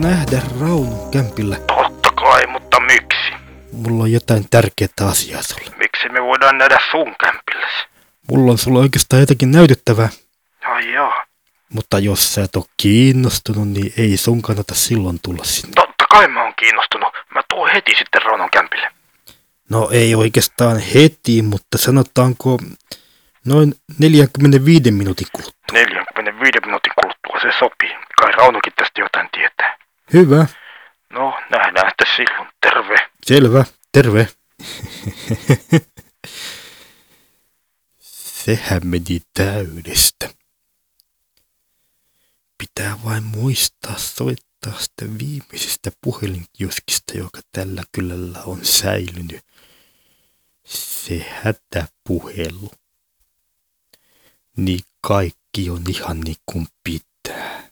nähdä Raunon kämpillä. Totta kai, mutta miksi? Mulla on jotain tärkeää asiaa sulle. Miksi me voidaan nähdä sun kämpilläsi? Mulla on sulla oikeastaan jotakin näytettävää. Ai joo. Mutta jos sä et oo kiinnostunut, niin ei sun kannata silloin tulla sinne. Totta kai mä oon kiinnostunut. Mä tuun heti sitten Raunon kämpille. No ei oikeastaan heti, mutta sanotaanko noin 45 minuutin kuluttua. 45 minuutin kuluttua se sopii. Kai Raunokin tästä jotain tietää. Hyvä. No nähdään sitten silloin. Terve. Selvä. Terve. Sehän meni täydestä. Pitää vain muistaa soittaa sitä viimeisestä puhelinkioskista, joka tällä kylällä on säilynyt. Se hätäpuhelu. Niin kaikki on ihan niin kuin pitää.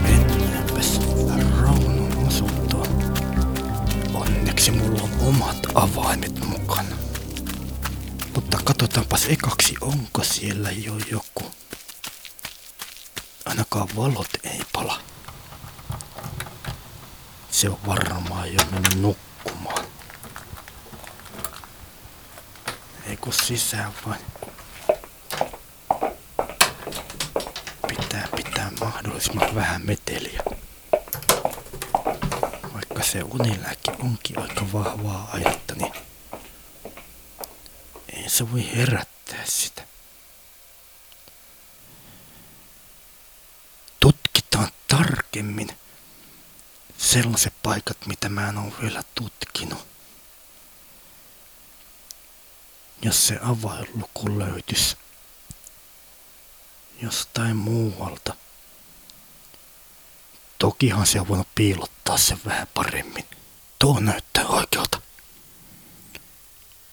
Mennäänpäs Raunon asuntoon. Onneksi mulla on omat avaimet mukana. Mutta katsotaanpas ekaksi, onko siellä jo joku. Ainakaan valot ei pala. Se on varmaan jo mennyt nukkumaan. Eiku sisään vain. Pitää mahdollisimman vähän meteliä. Vaikka se unilääke onkin aika vahvaa ajatta, niin ei se voi herättää sitä. Tarkemmin sellaiset paikat, mitä mä en ole vielä tutkinut. Jos se avainluku löytyisi jostain muualta. Tokihan se on voinut piilottaa sen vähän paremmin. Tuo näyttää oikealta.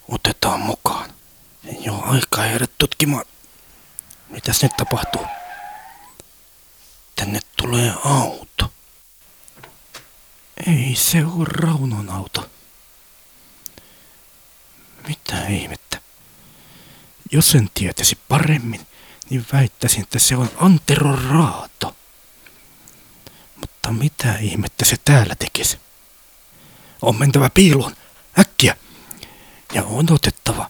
Otetaan mukaan. Ei ole aikaa jäädä tutkimaan. Mitäs nyt tapahtuu? Tänne tulee auto. Ei se oo Raunon auto. Mitä ihmettä? Jos en tietäisi paremmin, niin väittäisin, että se on Antero Raato. Mutta mitä ihmettä se täällä tekisi? On mentävä piiloon äkkiä ja on otettava,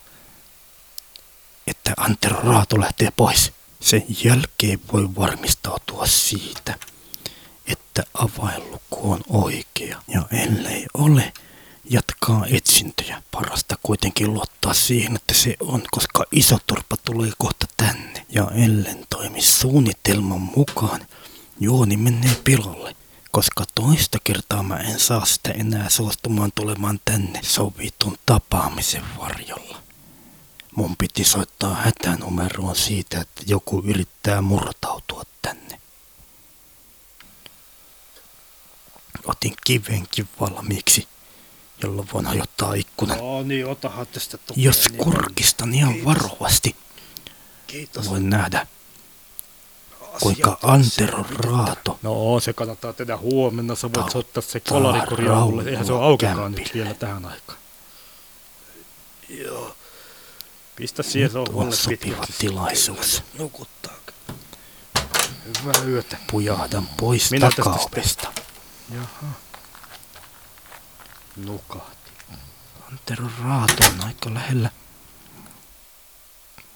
että Antero Raato lähtee pois. Sen jälkeen voi varmistautua siitä, että avainluku on oikea. Ja ellei ole, jatkaa etsintöjä. Parasta kuitenkin luottaa siihen, että se on, koska iso torppa tulee kohta tänne. Ja ellen toimi suunnitelman mukaan, juoni menee pilalle. Koska toista kertaa mä en saa sitä enää suostumaan tulemaan tänne sovitun tapaamisen varjolla. Mun piti soittaa hätänumeroon siitä, että joku yrittää murtautua tänne. Otin kivenkin valmiiksi, jolloin voin hajottaa ikkunan. No niin, otahan tästä tukea. Jos kurkistan ihan varovasti, voin nähdä, kuinka Antero Raato. No, se kannattaa tehdä huomenna. Sä voit soittaa se kolarikoriaan mulle. Eihän se ole aukekaan nyt vielä tähän aikaan. Joo. Pistä siihen on sopiva tilaisuus. Nukuttaa. Hyvää yötä. Pujahdan pois takaovesta. Jaha. Nukahti. Antero Raato on aika lähellä.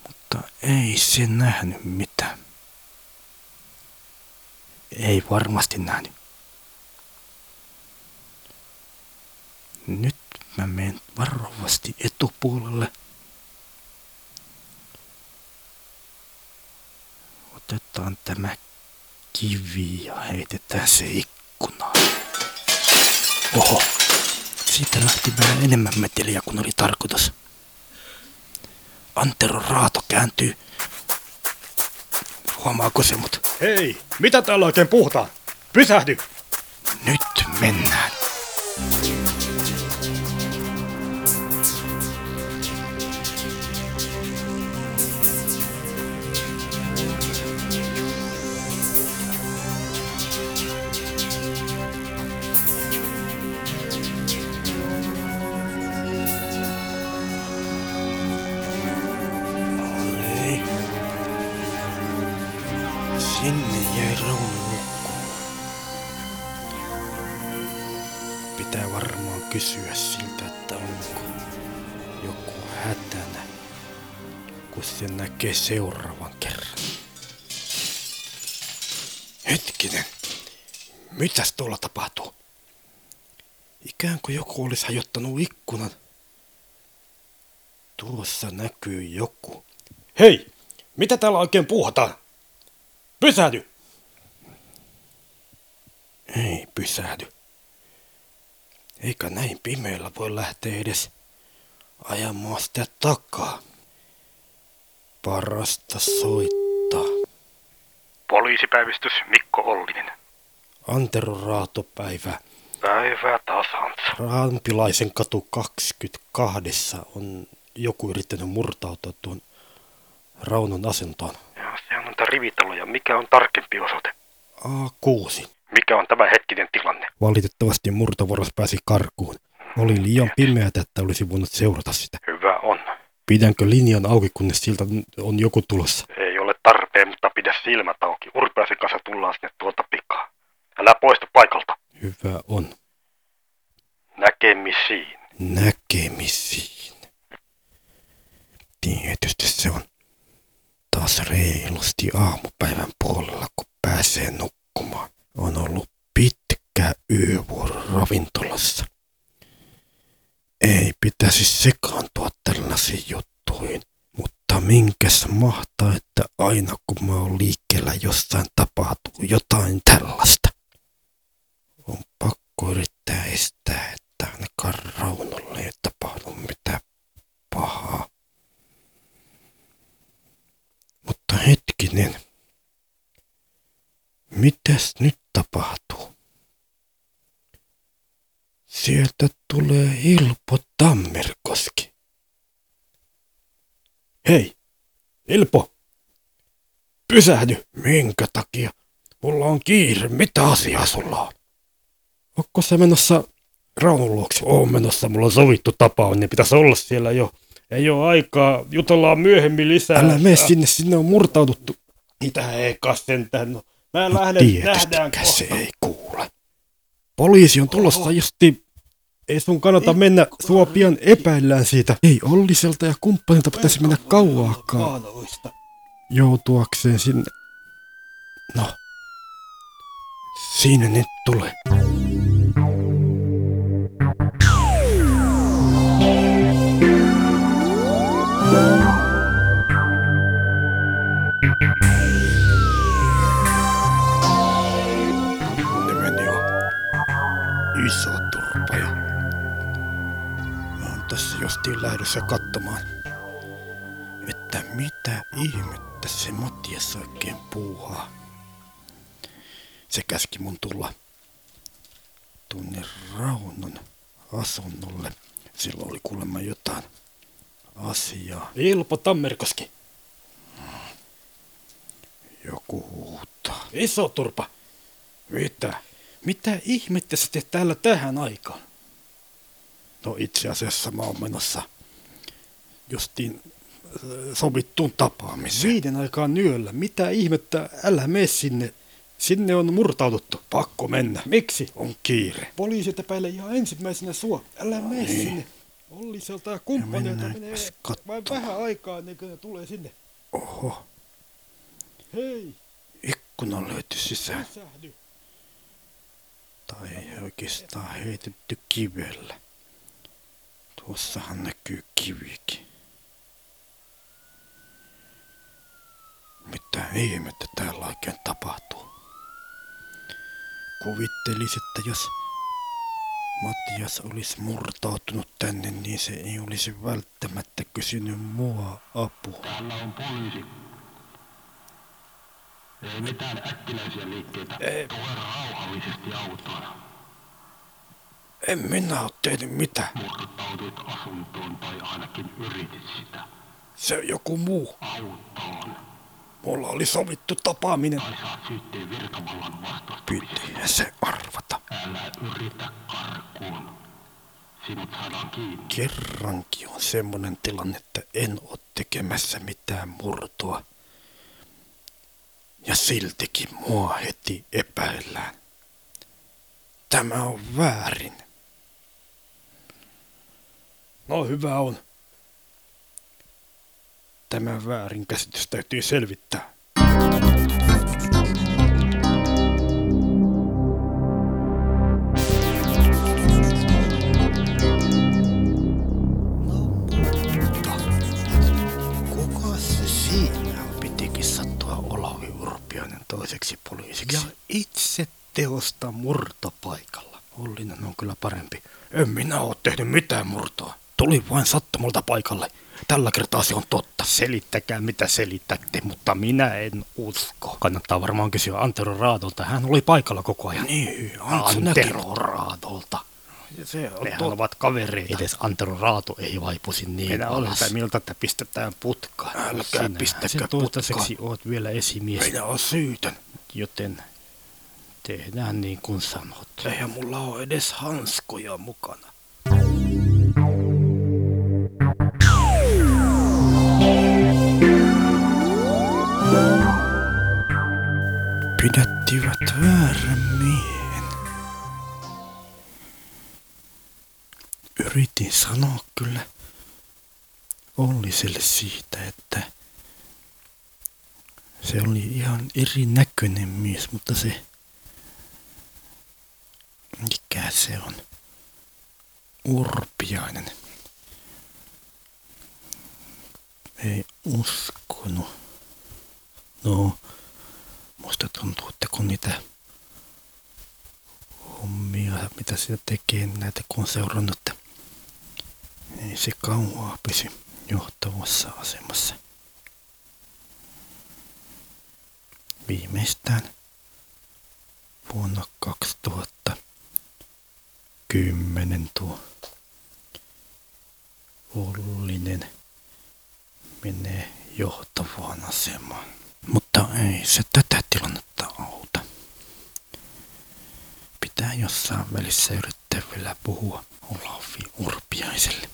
Mutta ei se nähnyt mitään. Ei varmasti nähnyt. Nyt mä menen varovasti etupuolelle. Otetaan tämä kivi ja heitetään se ikkunaan. Oho, siitä lähti vähän enemmän meteliä kuin oli tarkoitus. Antero Raato kääntyy. Huomaako se mut? Hei, mitä täällä oikein puhutaan? Pysähdy! Nyt mennään. pitää varmaan kysyä siltä, että onko joku hätänä, kun se näkee seuraavan kerran. Hetkinen, mitäs tuolla tapahtuu? Ikään kuin joku olisi hajottanut ikkunan. Tuossa näkyy joku. Hei, mitä täällä oikein puuhataan? Pysähdy! Ei pysähdy. Eikä näin pimeällä voi lähteä edes ajamaan sitä takaa. Parasta soittaa. Poliisipäivystys Mikko Ollinen. Antero Raato päivä. Päivä tasansa. Rampilaisenkatu 22 on joku yrittänyt murtautua tuon Raunon asentoon. Ja se on noita rivitaloja. Mikä on tarkempi osoite? A6. Mikä on tämä hetkinen tilanne? Valitettavasti murtovoros pääsi karkuun. Oli liian pimeätä, että olisi voinut seurata sitä. Hyvä on. Pidänkö linjan auki, kunnes siltä on joku tulossa? Ei ole tarpeen, mutta pidä silmät auki. Urpiaisen kanssa tullaan sinne tuolta pikaa. Älä poistu paikalta. Hyvä on. Näkemisiin. Näkemisiin. Tietysti se on taas reilusti aamupäivän puolella, kun pääsee nukkumaan. On ollut pitkä yövuoro ravintolassa. Ei pitäisi sekaantua tällaisiin juttuihin, mutta minkäs mahtaa, että aina kun mä oon liikkeellä jossain tapahtuu jotain tällaista. On pakko yrittää estää, että ainakaan Raunolle ei tapahdu mitään pahaa. Mutta hetkinen, mitäs nyt tapahtuu? Sieltä tulee Ilpo Tammerkoski. Hei, Ilpo! Pysähdy! Minkä takia? Mulla on kiire. Mitä asiaa sulla on? Onko sä menossa Raunon luokse? Oon menossa. Mulla on sovittu tapaus. Ne pitäisi olla siellä jo. Ei oo aikaa. Jutellaan myöhemmin lisää. Älä mene sinne. Sinne on murtauduttu. Niitähän ei kas sentään. No, mä lähden. Nähdään kohta. Se ei kuule. Poliisi on tulossa justi. Ei sun kannata mennä, sua pian epäillään siitä. Ei Olliselta ja kumppanilta pitäisi mennä kauaakaan. Joutuakseen sinne. No. Siinä nyt tulee. Iso turpa ja mä oon tässä jostain lähdössä katsomaan, että mitä ihmettä se Matias oikein puuhaa. Se käski mun tulla tuonne Raunon asunnolle. Sillä oli kuulemma jotain asiaa. Ilpo Tammerkoski. Joku huutaa. Iso turpa. Mitä? Mitä ihmettä sä teet täällä tähän aikaan? No itse asiassa mä oon menossa justiin sovittuun tapaamiseen. 5 aikaan yöllä. Mitä ihmettä? Älä mene sinne. Sinne on murtauduttu. Pakko mennä. Miksi? On kiire. Poliisit epäilee ihan ensimmäisenä sua. Älä mene sinne. Olliselta ja kumppaneilta menee vain vähän aikaa ennen kuin ne tulee sinne. Oho. Hei. Ikkuna löytyi sisään. Sähdy. Tai ei oikeastaan heitetty kivellä. Tuossahan näkyy kivikin. Mitä ihmettä täällä oikein tapahtuu? Kuvittelis, että jos Matias olisi murtautunut tänne, niin se ei olisi välttämättä kysynyt mua apua. Täällä on poliisi. Ei mitään äkkinäisiä liikkeitä. Ei. Tule rauhallisesti autoon. En minä oo tehnyt mitään. Murtautuit asuntoon tai ainakin yritit sitä. Se on joku muu. Autoon. Mulla oli sovittu tapaaminen. Tai saat syytteen virkavallan vastaista. Pitihän se arvata. Älä yritä karkuun. Sinut saadaan kiinni. Kerrankin on semmonen tilanne, että en oo tekemässä mitään murtoa. Ja siltikin mua heti epäillään. Tämä on väärin. No hyvä on. Tämä väärinkäsitys täytyy selvittää. Toiseksi poliisiksi. Ja itse teosta murtopaikalla. Ollinen on kyllä parempi. En minä ole tehnyt mitään murtoa. Tuli vain sattumalta paikalle. Tällä kertaa se on totta. Selittäkää mitä selitätte, mutta minä en usko. Kannattaa varmaan kysyä Antero Raatolta. Hän oli paikalla koko ajan. Niin, Antero Raatolta. Nehän ovat kavereita. Edes Antero Raato ei vaipusi niin. Minä olen miltä, että pistetään putkaan. Älkää pistäkää toistaiseksi oot vielä esimies. Minä on syytön. Joten tehdään niin kuin sanot. Eihän mulla ole edes hanskoja mukana. Pidättivät väärän miehen. Yritin sanoa kyllä Olliselle siitä, että se oli ihan erinäköinen mies, mutta se, mikä se on, Urpiainen, ei uskonut. No, musta tuntuu, että kun niitä hommia, mitä sitä tekee, näitä kun on seurannut, että ei se kauaa pysy johtavassa asemassa. Viimeistään vuonna 2010 tuo Ollinen menee johtavaan asemaan. Mutta ei se tätä tilannetta auta. Pitää jossain välissä yrittää vielä puhua Olavi Urpiaiselle.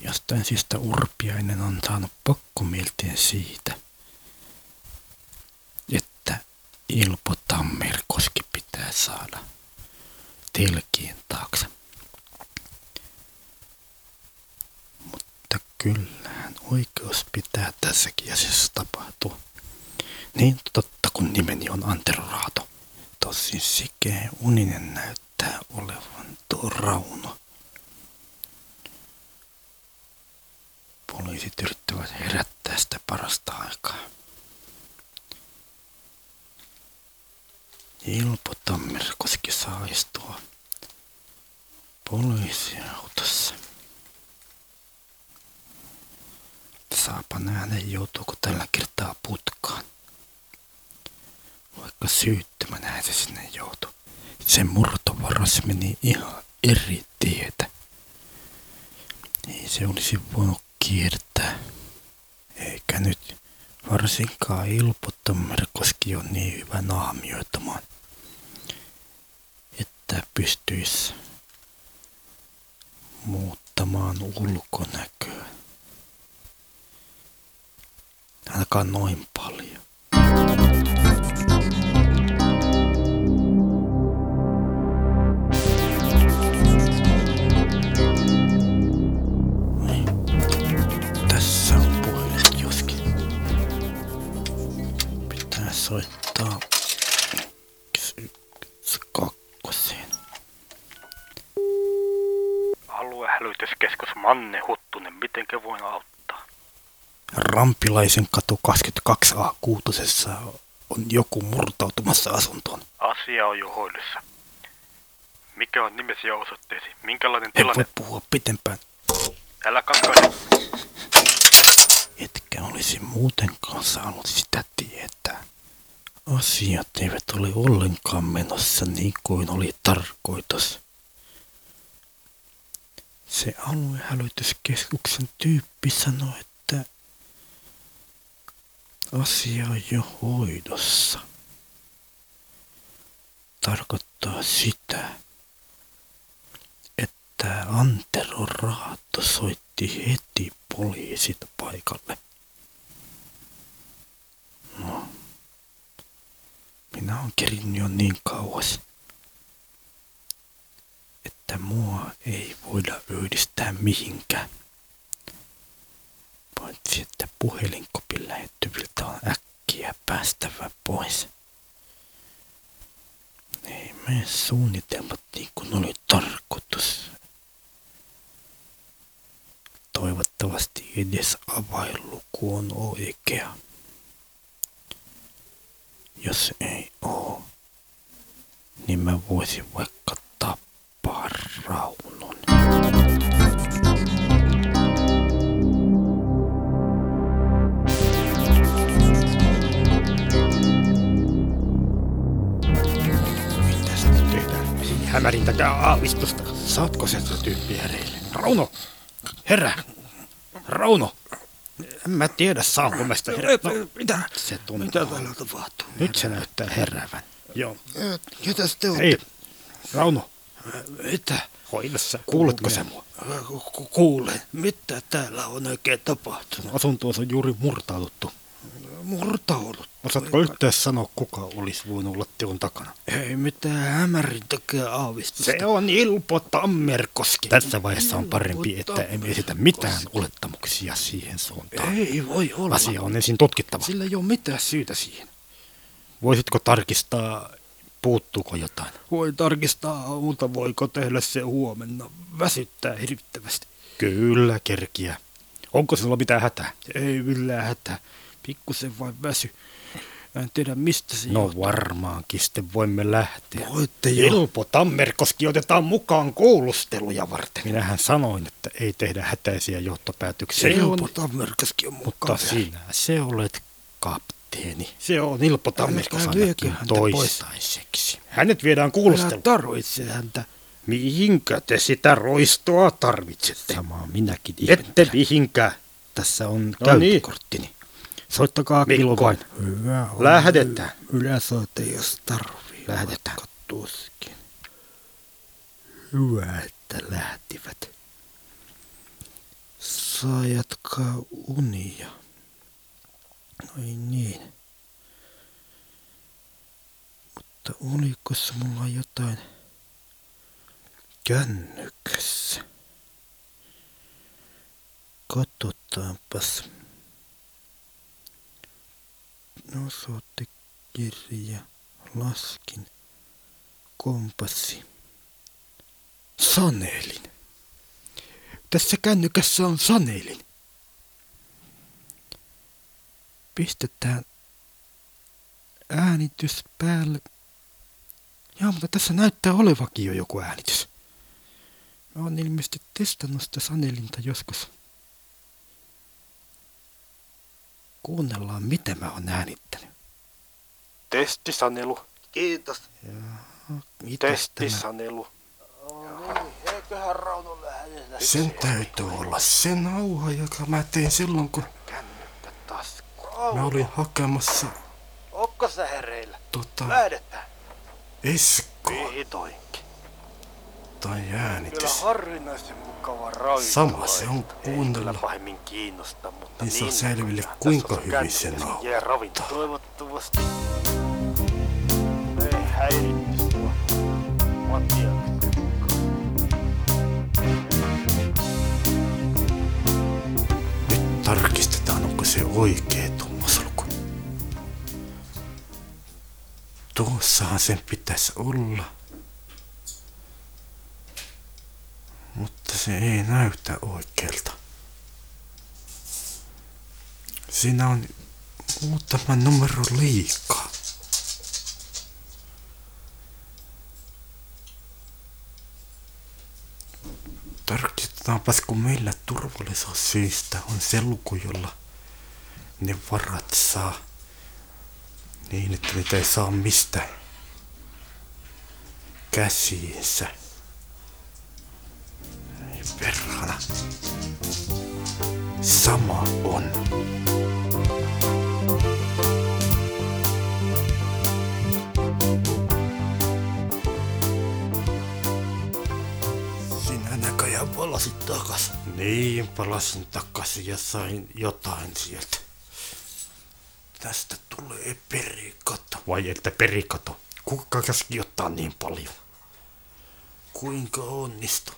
Jostain syystä Urpiainen on saanut pakkomielteen siitä, että Ilpo Tammerkoski pitää saada telkien taakse. Mutta kyllähän oikeus pitää tässäkin asiassa tapahtua. Niin totta kun nimeni on Antero Raato. Tosin sikeä uninen näyttää olevan tuo Rauno. Poliisit yrittävät herättää sitä parasta aikaa. Ilpo Tammerkoski saa istua poliisiautossa. Saapa nähdä, joutuuko tällä kertaa putkaan. Vaikka syyttömänä se sinne joutui. Sen murtovaras meni ihan eri tietä. Ei se olisi voinut kiertää. Eikä nyt varsinkaan Ilpo Tammerkoski on niin hyvä naamioitamaan, että pystyisi muuttamaan ulkonäköä. Ainakaan noin paljon. Soittaa 112. Aluehälytyskeskus Manne Huttunen, mitenkä voin auttaa? Rampilaisenkatu 22A kuutosessa on joku murtautumassa asuntoon. Asia on jo hoidossa. Mikä on nimesi ja osoitteesi? Minkälainen tilanne? En voi puhua pitempään. Älä katkaise. Etkä olisi muutenkaan saanut sitä tietää. Asiat eivät ole ollenkaan menossa niin kuin oli tarkoitus. Se aluehälytyskeskuksen tyyppi sanoi, että asia on jo hoidossa. Tarkoittaa sitä, että Antero Raato soitti heti poliisit paikalle. No. Minä olen kerinnyt jo niin kauas, että että mua ei voida yhdistää mihinkään. Paitsi, että puhelinkopin lähettyviltä on äkkiä päästävä pois. Ei mene suunnitelmat niin kuin oli tarkoitus. Toivottavasti edes avainluku on oikea. Jos ei oo, niin mä voisin vaikka tappaa Raunon. Mitäs nyt tehdään? Ei hämärintäkään aavistusta. Saatko sen tyyppi hereille? Rauno! Herää! Rauno! En mä tiedä, saanko mä sitä herää. No, mitä täällä tapahtuu? Nyt se näyttää heräävän. Joo. Ketäs te olette? Hei, Rauno. Mitä? Hoidassa. Kuuletko sä mua? Kuulen. Mitä täällä on oikein tapahtunut? Asuntoon on juuri murtauduttu. Murtauduttu? Osaatko yhtään sanoa, kuka olisi voinut olla teon takana? Ei mitään hämärintäkään aavistusta. Se on Ilpo Tammerkoski. Tässä vaiheessa on parempi, että emme esitä mitään olettamuksia siihen suuntaan. Ei voi olla. Asia on ensin tutkittava. Sillä ei ole mitään syytä siihen. Voisitko tarkistaa, puuttuuko jotain? Voi tarkistaa, mutta voiko tehdä se huomenna? Väsyttää hirvittävästi. Kyllä kerkiä. Onko sinulla mitään hätää? Ei millään hätää. Pikkusen vain väsy. En tiedä mistä se johtuu. Varmaankin sitten voimme lähteä. Voitte jo. Ilpo Tammerkoski otetaan mukaan kuulusteluja varten. Minähän sanoin, että ei tehdä hätäisiä johtopäätöksiä. Ilpo Tammerkoski on mukaan. Mutta sinä se olet kapteeni. Se on Ilpo Tammerkoski ainakin toistaiseksi. Hänet viedään kuulusteluun. Älä tarvitse häntä. Mihinkä te sitä roistoa tarvitsette? Samaa minäkin ihmettelen. Ette mihinkään. Tässä on käyntikorttini. Soittakaa Mikko vain. Hyvä on. Lähdetään. Yläsoite, jos tarvii. Lähdetään. Tuskin. Hyvä, että lähtivät. Saa jatkaa unia. No ei niin. Mutta olikos mulla jotain kännykässä? Katsotaanpas. Osoitekirja, laskin, kompassi, sanelin. Tässä kännykässä on sanelin. Pistetään äänitys päälle. Jaa, mutta tässä näyttää olevakin jo joku äänitys. Mä oon ilmeisesti testannut sitä sanelinta joskus. Kuunnellaan, mitä mä oon äänittänyt. Testisanelu. Kiitos. Testisanelu. Eiköhän Rauno lähdetä. Sen täytyy olla se nauha, joka mä tein silloin, kun mä olin hakemassa... Ootko sä hereillä? Lähdetään. Esko. Vihdoinkin. Tai äänitys. Kyllä harvinaisen mukava raita. Sama se on kuunnella. Ei pahemmin kiinnosta, mutta niin saa selville kuinka hyvin se nauhoittaa. Toivottavasti ei häiritty sua Matiaksen mukaan. Nyt tarkistetaan, onko se oikea tunnusluku. Tuossahan sen pitäisi olla. Mutta se ei näytä oikealta. Siinä on muutama numero liikaa. Tarkistetaanpas, kun meillä turvallisuussyistä on se luku, jolla ne varat saa. Niin, että niitä ei saa mistään käsiinsä. Perhana. Sama on. Sinä näköjään palasit takas. Niin, palasin takaisin ja sain jotain sieltä. Tästä tulee perikato. Vai että perikato? Kuka käski ottaa niin paljon? kuinka onnistui?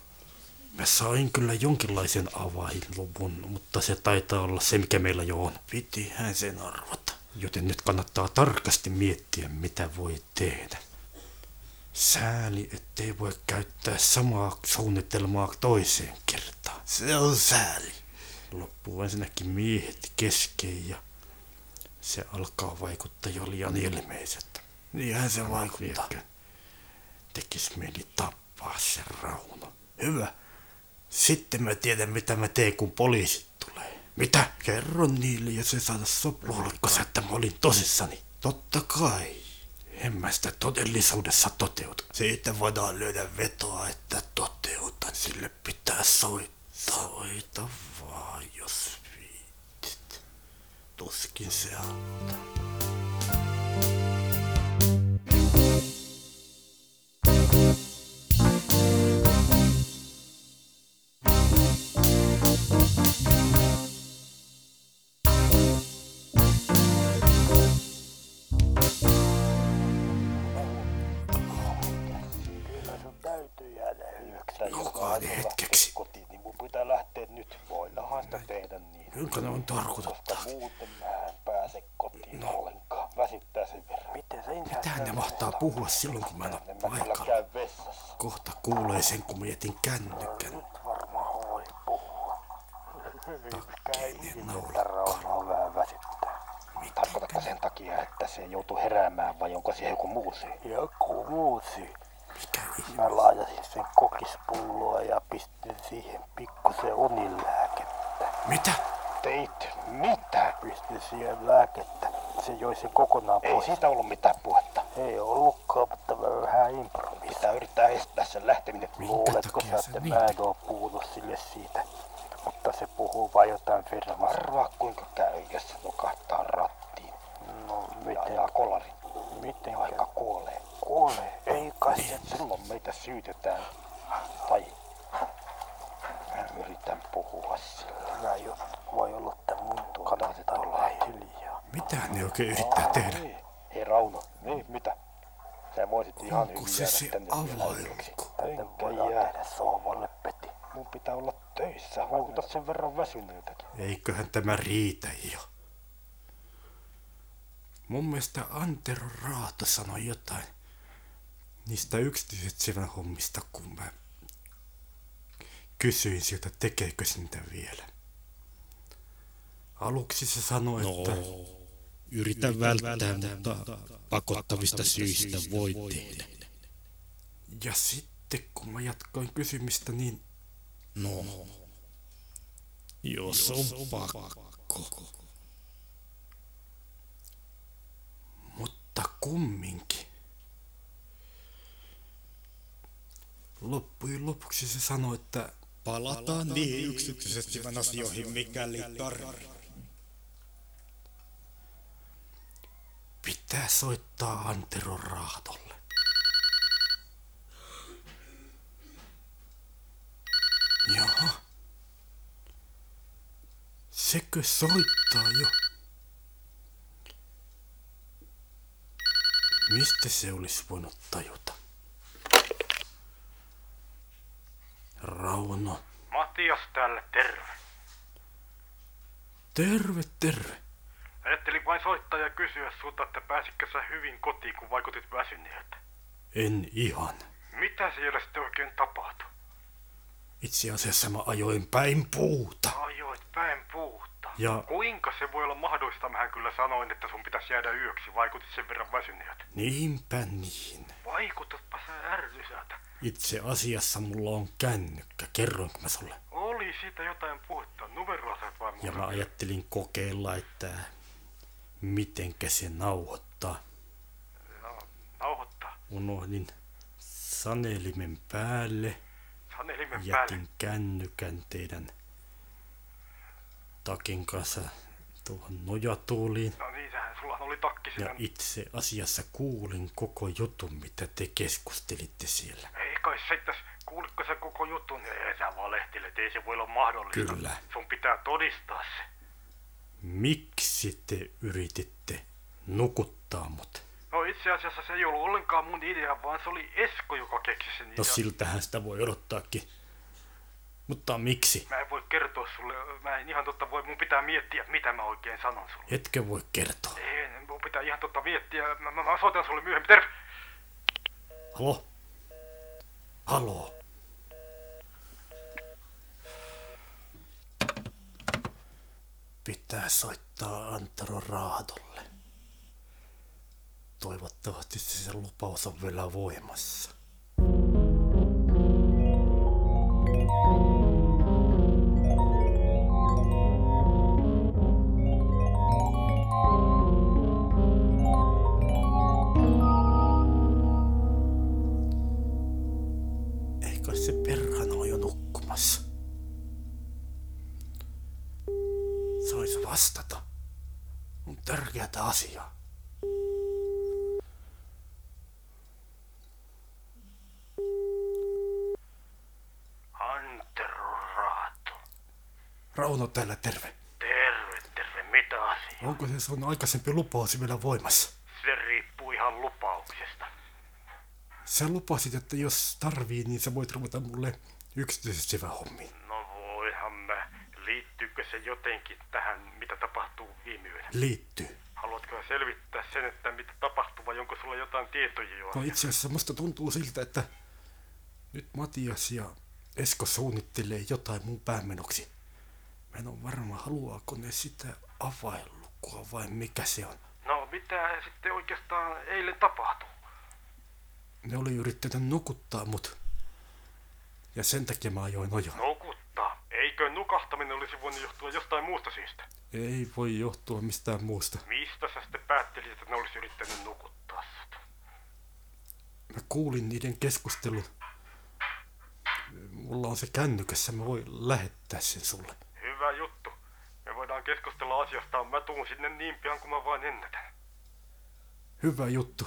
Mä sain kyllä jonkinlaisen avainluvun, mutta se taitaa olla se, mikä meillä jo on. Pitihän sen arvata. Joten nyt kannattaa tarkasti miettiä, mitä voi tehdä. Sääli, ettei voi käyttää samaa suunnitelmaa toiseen kertaan. Se on sääli. Loppuu ensinnäkin miehet kesken ja se alkaa vaikuttaa jo liian ilmeiseltä. Niinhän se vaikuttaa. Tekis mieli tappaa se Rauno. Hyvä. Sitten mä tiedän, mitä mä teen, kun poliisit tulee. Mitä? Kerron niille, jos ei saada sopua. Luuletko sä, että mä olin tosissani? Totta kai. En mä sitä todellisuudessa toteuta. Siitä voidaan lyödä vetoa, että toteutan. Sille pitää soittaa. Soita vaan, jos viitit. Tuskin se auttaa. Hetkeksi. Niin mun pitää lähteä nyt. Voidaanhan sitä tehdä niin. Kuinka ne on tarkoitettu? Muuten mä en pääse kotiin ollenkaan. Väsittää sen verran. Mitähän ne mahtaa puhua silloin, kun mä en ole paikalla? Kohta kuulee sen, kun mietin kännykän. Nyt varmaan voi puhua. Takkeinen naulikko. Vähän väsittää. Tarkoitatko sen takia, että se joutuu heräämään vai onko se joku muu syy? Joku muu syy. Mä laajasin sen kokispulloa ja pistin siihen pikkusen unilääkettä. Mitä? Teit mitä? Pistin siihen lääkettä. Se joi sen kokonaan pois. Ei siitä ollut mitään puhetta. Ei ollutkaan, mutta mä vähän improvisoin. Sitä yrittää estää sen lähteminen. Luuletko sä, että mä en oo puhunut sille siitä? Mutta se puhuu vain jotain firmaa. Arvaa kuinka käy, jos se nukahtaa rattiin. No miten? Ja ajaa kolarin. Miten? Vaikka kuolee. Kuolee? Ei kai se, silloin meitä syytetään. Tai mä yritän puhua sillä. Mä jo voi olla tämän mun tuotantaa hiljaa. Mitä ne oikein yrittää tehdä? Hei Rauno, niin mitä? Sä voisit ihan hyvin jäädä tänne availuksi. Tänne voidaan tehdä sohvalle, Peti. Mun pitää olla töissä, vaikuta sen verran väsyneeltäkin. Eiköhän tämä riitä jo. Mun mielestä Antero Raato sanoi jotain niistä yksityisetsivän hommista, kun mä kysyin siltä, tekeekö sitä vielä. Aluksi se sanoi, että... Yritän välttää, mutta pakottamista syistä voi tehdä. Ja sitten, kun mä jatkoin kysymistä, niin... Jos on pakko. Mutta kumminkin. Loppujen lopuksi se sanoi, että palataan niihin yksityisetsivän asioihin, mikäli tarvitsee. Pitää soittaa Antero Raatolle. Joo. Sekö soittaa jo? Mistä se olisi voinut tajuta? Rauno. Matias täällä, terve. Terve. Ajattelin vain soittaa ja kysyä sulta, että pääsitkö sä hyvin kotiin, kun vaikutit väsyneeltä. En ihan. Mitä siellä sitten oikein tapahtui? Itse asiassa mä ajoin päin puuta. Ajoit päin puuta? Ja... Kuinka se voi olla mahdollista? Mähän kyllä sanoin, että sun pitäisi jäädä yöksi. Vaikutit sen verran väsyneeltä. Niinpä niin. Vaikutatpa sä ärsysältä. Itse asiassa mulla on kännykkä. Kerroinko mä sulle? Oli siitä jotain puhetta. Numeroa sä et vaan muuta. Ja mä ajattelin kokeilla, että mitenkä se nauhoittaa. Nauhoittaa? Unohdin sanelimen päälle. Jätin kännykän teidän takin kanssa tuohon nojatuoliin. No niin, sehän sulla oli takki siinä. Ja itse asiassa kuulin koko jutun, mitä te keskustelitte siellä. Ei kai se, että kuulitko sä koko jutun? Ei sä valehtelet, ei se voi olla mahdollista. Kyllä. Sun pitää todistaa se. Miksi te yrititte nukuttaa mut? No itse asiassa se ei ollut ollenkaan mun idea, vaan se oli Esko, joka keksi sen idean. No siltähän sitä voi odottaakin. Mutta miksi? Mä en voi kertoa sulle, mä en ihan totta voi, mun pitää miettiä, mitä mä oikein sanon sulle. Etkö voi kertoa? Ei, mun pitää ihan totta miettiä, mä soitan sulle myöhemmin, terve! Halo? Halo? Pitää soittaa Antero Raatolle. Toivottavasti se lupaus on vielä voimassa. Eikö se perhana ole jo nukkumassa? Saisi vastata. On tärkeätä asiaa. Rauno täällä, terve. Terve, mitä asiaa? Onko se sun aikaisempi lupaus vielä voimassa? Se riippuu ihan lupauksesta. Sä lupasit, että jos tarvii, niin sä voit ruveta mulle yksityisesti vähän hommiin. No voihan mä. Liittyykö se jotenkin tähän, mitä tapahtuu viime yönä? Liittyy. Haluatko selvittää sen, että mitä tapahtuu, vai onko sulla jotain tietoja jo? No itse asiassa musta tuntuu siltä, että nyt Matias ja Esko suunnittelee jotain mun päämenoksi. Mä en ole varma, haluaako ne sitä avainlukua vai mikä se on. No mitä sitten oikeastaan eilen tapahtui? Ne oli yrittänyt nukuttaa mut. Ja sen takia mä ajoin ojaan. Nukuttaa? Eikö nukahtaminen olisi voinut johtua jostain muusta syystä? Ei voi johtua mistään muusta. Mistä sä sitten päättelit, että ne olisi yrittänyt nukuttaa sut? Mä kuulin niiden keskustelun. Mulla on se kännykässä, mä voin lähettää sen sulle. Hyvä juttu. Me voidaan keskustella asiasta, mä tuun sinne niin pian kuin mä vain ennätän. Hyvä juttu.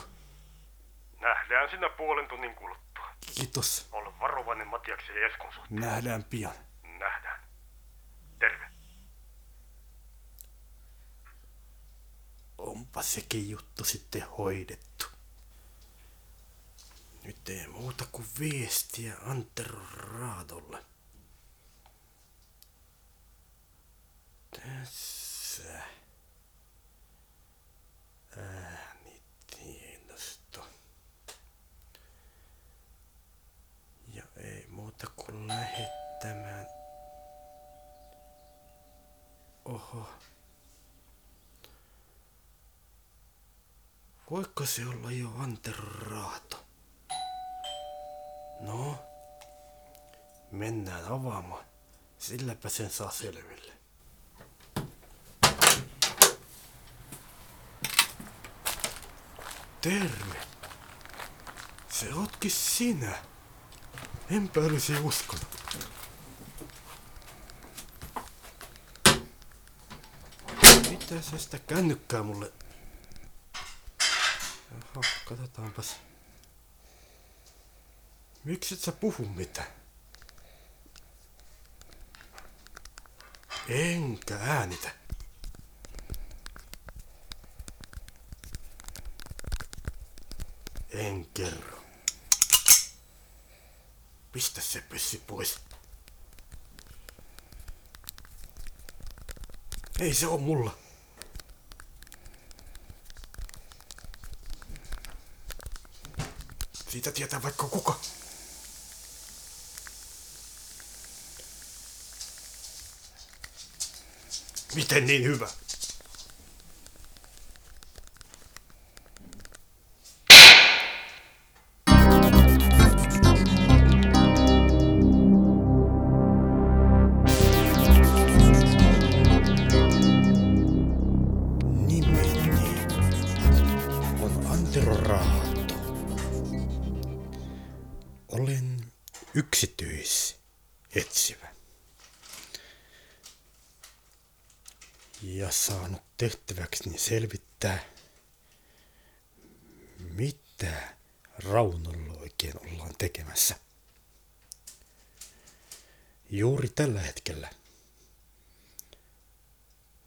Nähdään sinä 1,5 tunnin kuluttua. Kiitos. Ole varovainen Matiaksen ja Eskon suhteen. Nähdään pian. Nähdään. Terve. Onpa sekin juttu sitten hoidettu. Nyt ei muuta kuin viestiä Antero Raatolle. Tässä äänitiedosto. Ja ei muuta kuin lähettämään. Oho. Voiko se olla jo Antero Raato? No, mennään avaamaan. Silläpä sen saa selville. Terve! Se ootkin sinä! Enpä olisi uskonut. Mitä sä sitä kännykkää mulle? Jaha, katsotaanpas. Miksi et sä puhu mitään? Enkä äänitä. En kerro. Pistä se pyssi pois. Ei se oo mulla. Siitä tietää vaikka kuka. Miten niin hyvä? Olen yksityisetsivä ja saanut tehtäväkseni selvittää, mitä Raunolla oikein ollaan tekemässä. Juuri tällä hetkellä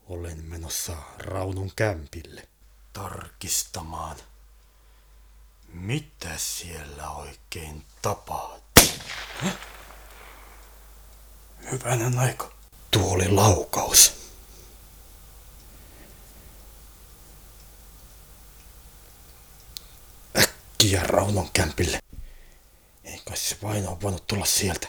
olen menossa Raunon kämpille tarkistamaan, Mitä siellä oikein tapahtui? Hyvänen aika. Tuo oli laukaus. Äkkiä Raunon kämpille. Ei kai se vaino on voinut tulla sieltä.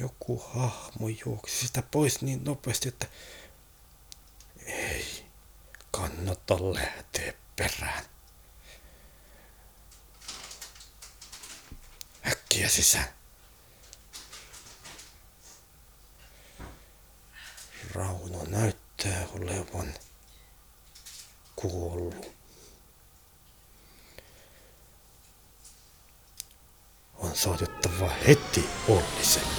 Joku hahmo juoksi sitä pois niin nopeasti, että ei kannata lähteä perään. Äkkiä sisään. Rauno näyttää olevan kuollut. On saatettava heti Olliselle.